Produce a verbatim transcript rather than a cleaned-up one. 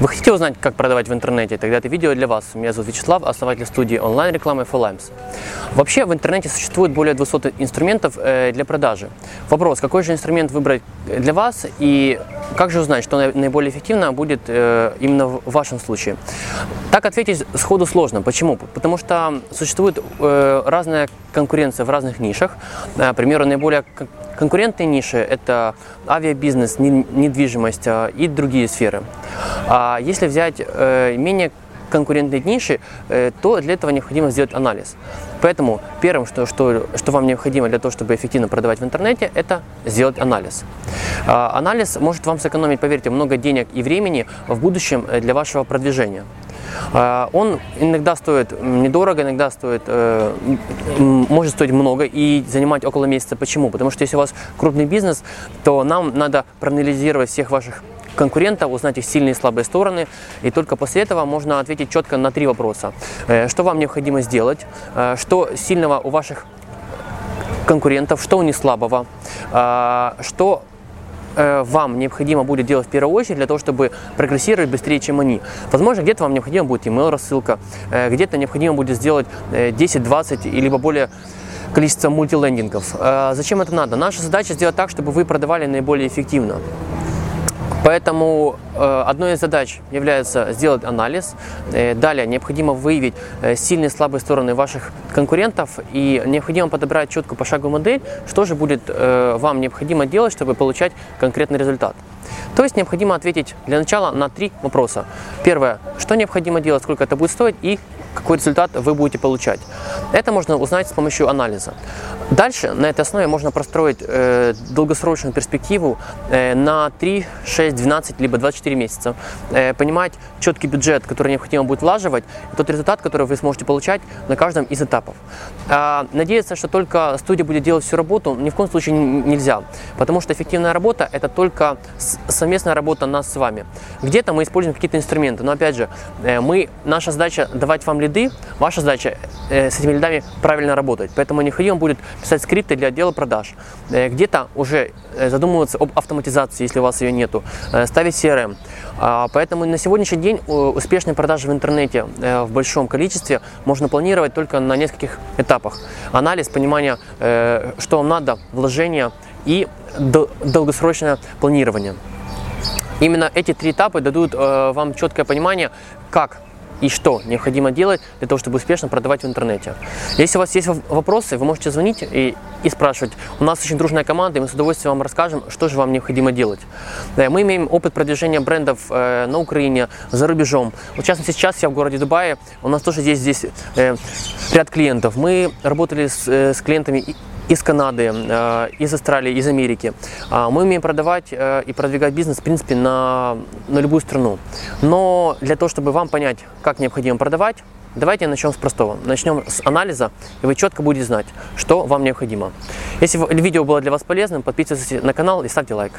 Вы хотите узнать, как продавать в интернете? Тогда это видео для вас. Меня зовут Вячеслав, основатель студии онлайн-рекламы фор лаймс. Вообще в интернете существует более двухсот инструментов для продажи. Вопрос, какой же инструмент выбрать для вас и как же узнать, что наиболее эффективно будет именно в вашем случае? Так ответить сходу сложно. Почему? Потому что существует разная конкуренция в разных нишах. К примеру, наиболее конкурентные ниши – это авиабизнес, недвижимость и другие сферы. А если взять менее конкурентные ниши, то для этого необходимо сделать анализ. Поэтому первым, что, что, что вам необходимо для того, чтобы эффективно продавать в интернете, это сделать анализ. Анализ может вам сэкономить, поверьте, много денег и времени в будущем для вашего продвижения. Он иногда стоит недорого, иногда стоит, может стоить много и занимать около месяца. Почему? Потому что если у вас крупный бизнес, то нам надо проанализировать всех ваших конкурентов, узнать их сильные и слабые стороны, и только после этого можно ответить четко на три вопроса. Что вам необходимо сделать, что сильного у ваших конкурентов, что у них слабого, что вам необходимо будет делать в первую очередь для того, чтобы прогрессировать быстрее, чем они. Возможно, где-то вам необходимо будет email-рассылка, где-то необходимо будет сделать десять-двадцать или более количество мультилендингов. Зачем это надо? Наша задача сделать так, чтобы вы продавали наиболее эффективно. Поэтому э, одной из задач является сделать анализ. Э, далее необходимо выявить э, сильные и слабые стороны ваших конкурентов и необходимо подобрать четкую пошаговую модель, что же будет э, вам необходимо делать, чтобы получать конкретный результат. То есть необходимо ответить для начала на три вопроса. Первое, что необходимо делать, сколько это будет стоить и какой результат вы будете получать. Это можно узнать с помощью анализа. Дальше на этой основе можно простроить э, долгосрочную перспективу э, на три, шесть, двенадцать, либо двадцать четыре месяца. Э, понимать четкий бюджет, который необходимо будет влаживать, и тот результат, который вы сможете получать на каждом из этапов. Э, надеяться, что только студия будет делать всю работу, ни в коем случае нельзя, потому что эффективная работа – это только совместная работа нас с вами. Где-то мы используем какие-то инструменты, но опять же, э, мы, наша задача – давать вам лиды, ваша задача э, с этими лидами правильно работать, поэтому необходимо будет писать скрипты для отдела продаж, где-то уже задумываться об автоматизации, если у вас ее нету, ставить си эр эм. Поэтому на сегодняшний день успешные продажи в интернете в большом количестве можно планировать только на нескольких этапах. Анализ, понимание, что вам надо, вложения и долгосрочное планирование. Именно эти три этапа дадут вам четкое понимание, как и что необходимо делать для того, чтобы успешно продавать в интернете. Если у вас есть вопросы, вы можете звонить и, и спрашивать. У нас очень дружная команда, и мы с удовольствием вам расскажем, что же вам необходимо делать. Мы имеем опыт продвижения брендов э, на Украине, за рубежом. Вот, в частности, сейчас я в городе Дубае, у нас тоже здесь, здесь э, ряд клиентов. Мы работали с, э, с клиентами из Канады, э, из Австралии, из Америки. Мы умеем продавать э, и продвигать бизнес, в принципе, на, на любую страну. Но для того, чтобы вам понять, как Как необходимо продавать, давайте начнем с простого. Начнем с анализа, и вы четко будете знать, что вам необходимо. Если видео было для вас полезным, подписывайтесь на канал и ставьте лайк.